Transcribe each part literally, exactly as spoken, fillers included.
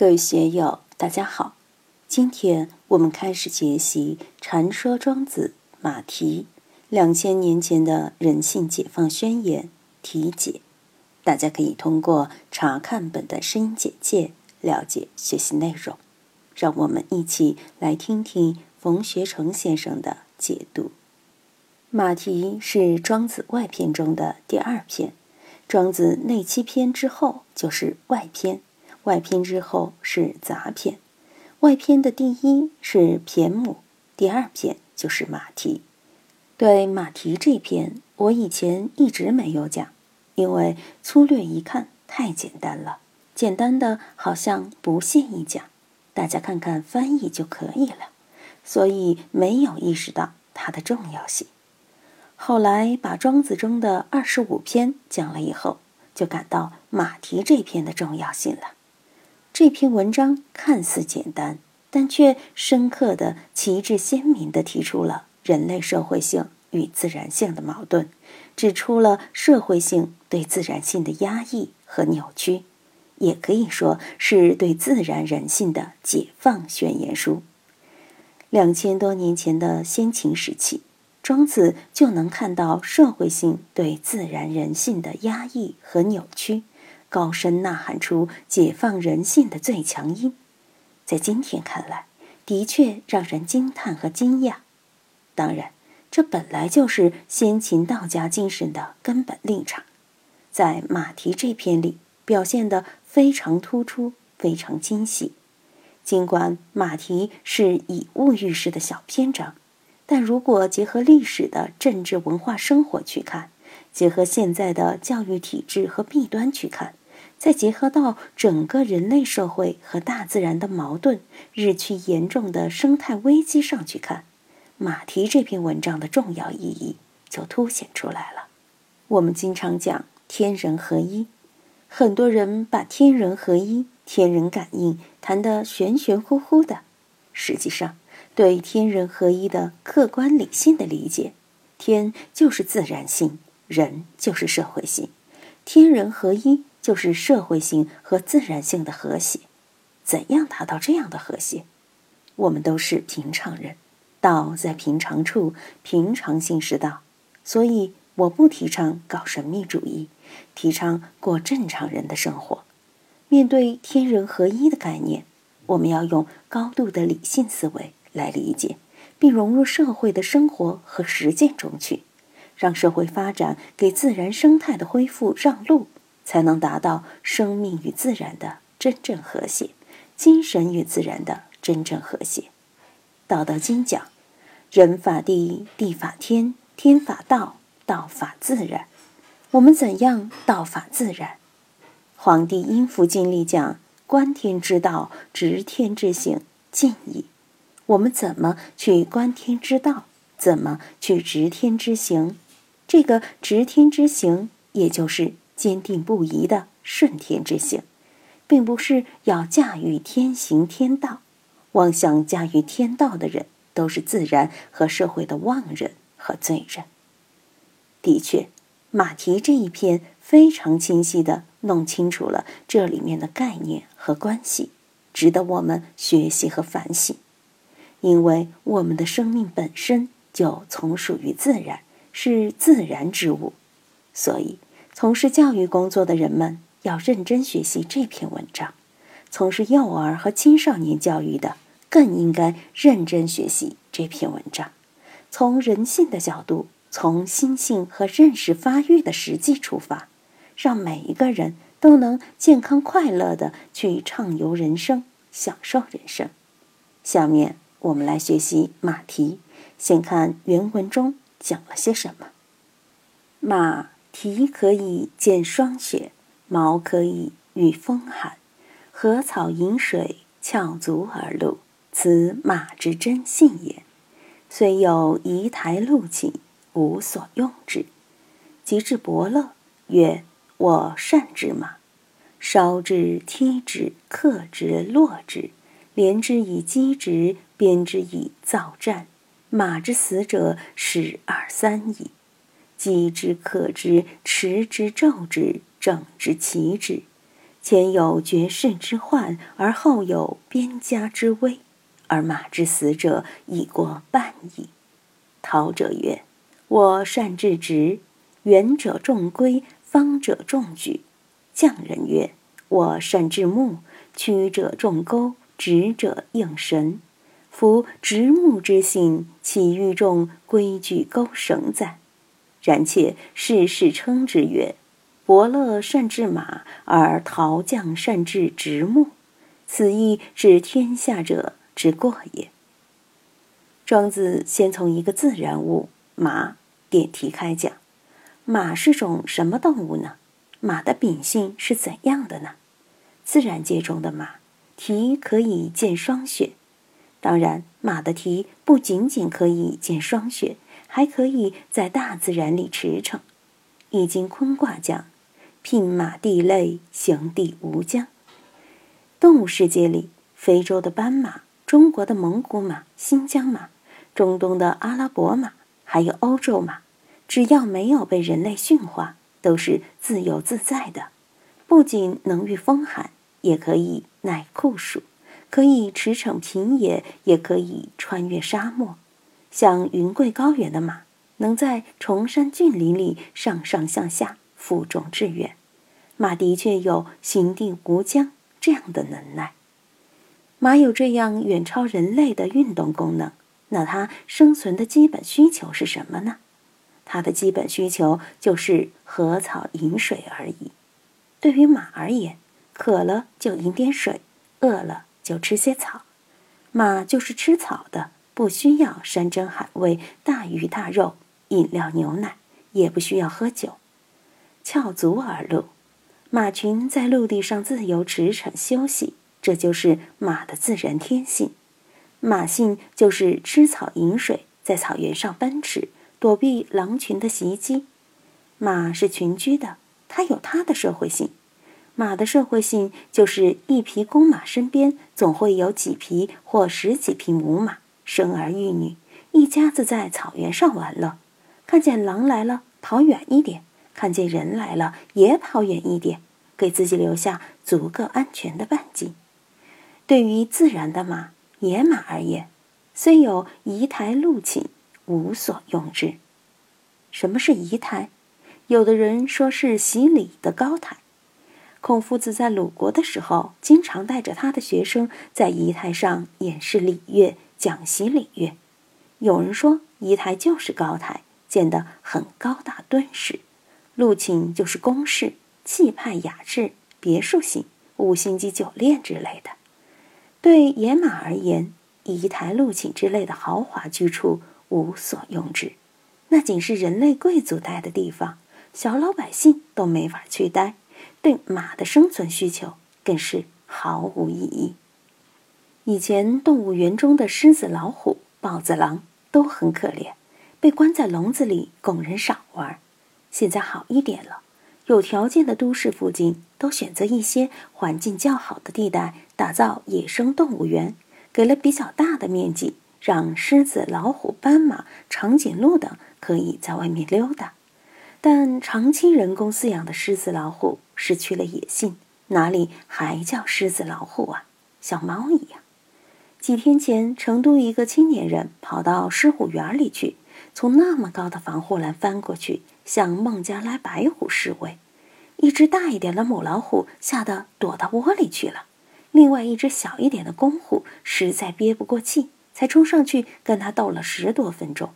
各位学友，大家好，今天我们开始学习禅说庄子马蹄两千年前的人性解放宣言题解。大家可以通过查看本的声音简介了解学习内容。让我们一起来听听冯学成先生的解读。马蹄是庄子外篇中的第二篇，庄子内七篇之后就是外篇。外篇之后是杂篇，外篇的第一是骈母，第二篇就是马蹄。对马蹄这篇，我以前一直没有讲，因为粗略一看太简单了，简单的好像不屑一讲，大家看看翻译就可以了，所以没有意识到它的重要性。后来把庄子中的二十五篇讲了以后，就感到马蹄这篇的重要性了。这篇文章看似简单，但却深刻的、旗帜鲜明地提出了人类社会性与自然性的矛盾，指出了社会性对自然性的压抑和扭曲，也可以说是对自然人性的解放宣言书。两千多年前的先秦时期，庄子就能看到社会性对自然人性的压抑和扭曲，高声呐喊出解放人性的最强音，在今天看来，的确让人惊叹和惊讶。当然，这本来就是先秦道家精神的根本立场，在马蹄这篇里表现得非常突出，非常精细。尽管马蹄是以物喻事的小篇章，但如果结合历史的政治文化生活去看，结合现在的教育体制和弊端去看，再结合到整个人类社会和大自然的矛盾、日趋严重的生态危机上去看，马蹄这篇文章的重要意义就凸显出来了。我们经常讲天人合一，很多人把天人合一、天人感应谈得玄玄乎乎的，实际上对天人合一的客观理性的理解，天就是自然性，人就是社会性，天人合一就是社会性和自然性的和谐。怎样达到这样的和谐？我们都是平常人，道在平常处，平常性是道，所以我不提倡搞神秘主义，提倡过正常人的生活。面对天人合一的概念，我们要用高度的理性思维来理解，并融入社会的生活和实践中去，让社会发展给自然生态的恢复让路，才能达到生命与自然的真正和谐，精神与自然的真正和谐。《道德经》讲，人法地，地法天，天法道，道法自然。我们怎样道法自然？《黄帝阴符经》里讲，观天之道，执天之行，静矣。我们怎么去观天之道，怎么去执天之行？这个执天之行，也就是坚定不移的顺天之行，并不是要驾驭天行天道。妄想驾驭天道的人，都是自然和社会的妄人和罪人。的确，马蹄这一篇非常清晰地弄清楚了这里面的概念和关系，值得我们学习和反省。因为我们的生命本身就从属于自然，是自然之物，所以从事教育工作的人们要认真学习这篇文章，从事幼儿和青少年教育的更应该认真学习这篇文章。从人性的角度，从心性和认识发育的实际出发，让每一个人都能健康快乐地去畅游人生，享受人生。下面我们来学习马蹄，先看原文中讲了些什么。马蹄可以见霜雪，毛可以御风寒，禾草饮水，翘足而露，此马之真性也。虽有移台路径，无所用之。及至伯乐，曰：我善之马，烧之，踢之，克之，落之，连之以击之，鞭之以造战，马之死者十二三矣。击之，克之，驰之，骤之，整之，骑之，前有绝世之患，而后有边家之危，而马之死者已过半矣。陶者曰：我善治直，远者重归，方者重举。匠人曰：我善治木，曲者重钩，直者应绳。夫直木之性，岂欲重规矩钩绳哉？然且世事称之曰：伯乐善治马，而陶匠善治直木，此亦是天下者之过也。庄子先从一个自然物马点题开讲。马是种什么动物呢？马的秉性是怎样的呢？自然界中的马，蹄可以见霜雪。当然，马的蹄不仅仅可以见霜雪，还可以在大自然里驰骋。《易经》坤卦讲：聘马地类，行地无疆。动物世界里，非洲的斑马，中国的蒙古马、新疆马，中东的阿拉伯马，还有欧洲马，只要没有被人类驯化，都是自由自在的，不仅能御风寒，也可以耐酷暑，可以驰骋平野，也可以穿越沙漠。像云贵高原的马，能在崇山峻岭里上上向下，负重致远。马的确有行地无疆这样的能耐。马有这样远超人类的运动功能，那它生存的基本需求是什么呢？它的基本需求就是喝草饮水而已。对于马而言，渴了就饮点水，饿了就吃些草。马就是吃草的，不需要山珍海味、大鱼大肉、饮料牛奶，也不需要喝酒。翘足而露，马群在陆地上自由驰骋休息，这就是马的自然天性。马性就是吃草饮水，在草原上奔驰，躲避狼群的袭击。马是群居的，它有它的社会性。马的社会性就是一匹公马身边总会有几匹或十几匹母马，生儿育女，一家子在草原上玩乐。看见狼来了，跑远一点；看见人来了，也跑远一点，给自己留下足够安全的半径。对于自然的马、野马而言，虽有仪台路寝，无所用之。什么是仪台？有的人说是洗礼的高台。孔夫子在鲁国的时候，经常带着他的学生在仪台上演示礼乐，讲习礼乐。有人说仪台就是高台，建得很高大敦实；路寝就是宫室，气派雅致，别墅型，五星级酒店之类的。对野马而言，仪台路寝之类的豪华居处无所用之，那仅是人类贵族待的地方，小老百姓都没法去待，对马的生存需求更是毫无意义。以前动物园中的狮子、老虎、豹子、狼都很可怜，被关在笼子里供人赏玩。现在好一点了，有条件的都市附近都选择一些环境较好的地带，打造野生动物园，给了比较大的面积，让狮子、老虎、斑马、长颈鹿等可以在外面溜达。但长期人工饲养的狮子、老虎失去了野性，哪里还叫狮子、老虎啊？像猫一样。几天前，成都一个青年人跑到狮虎园里去，从那么高的防护栏翻过去，向孟加拉白虎示威。一只大一点的母老虎吓得躲到窝里去了，另外一只小一点的公虎实在憋不过气，才冲上去跟他斗了十多分钟。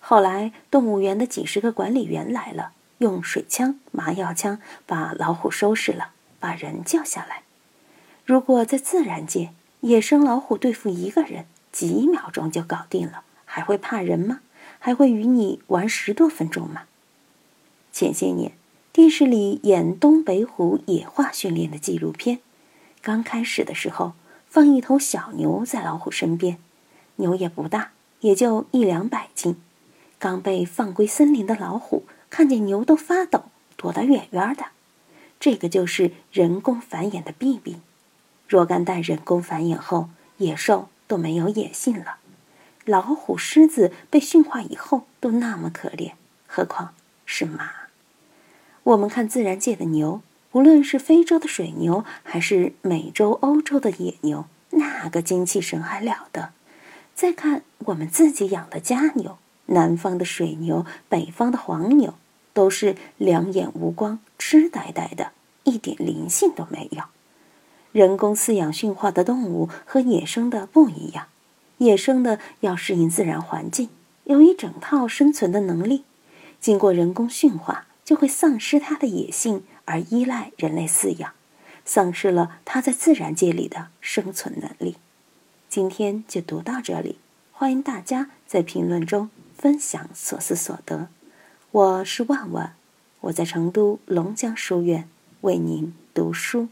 后来动物园的几十个管理员来了，用水枪、麻药枪把老虎收拾了，把人叫下来。如果在自然界，野生老虎对付一个人几秒钟就搞定了，还会怕人吗？还会与你玩十多分钟吗？前些年电视里演东北虎野化训练的纪录片，刚开始的时候放一头小牛在老虎身边，牛也不大，也就一两百斤。刚被放归森林的老虎看见牛都发抖，躲得远远的。这个就是人工繁衍的弊病。若干代人工繁衍后，野兽都没有野性了。老虎、狮子被驯化以后都那么可怜，何况是马。我们看自然界的牛，无论是非洲的水牛，还是美洲、欧洲的野牛，哪个精气神还了得？再看我们自己养的家牛，南方的水牛，北方的黄牛，都是两眼无光，痴呆呆的，一点灵性都没有。人工饲养驯化的动物和野生的不一样，野生的要适应自然环境，有一整套生存的能力，经过人工驯化，就会丧失它的野性，而依赖人类饲养，丧失了它在自然界里的生存能力。今天就读到这里，欢迎大家在评论中分享所思所得。我是万万，我在成都龙江书院为您读书。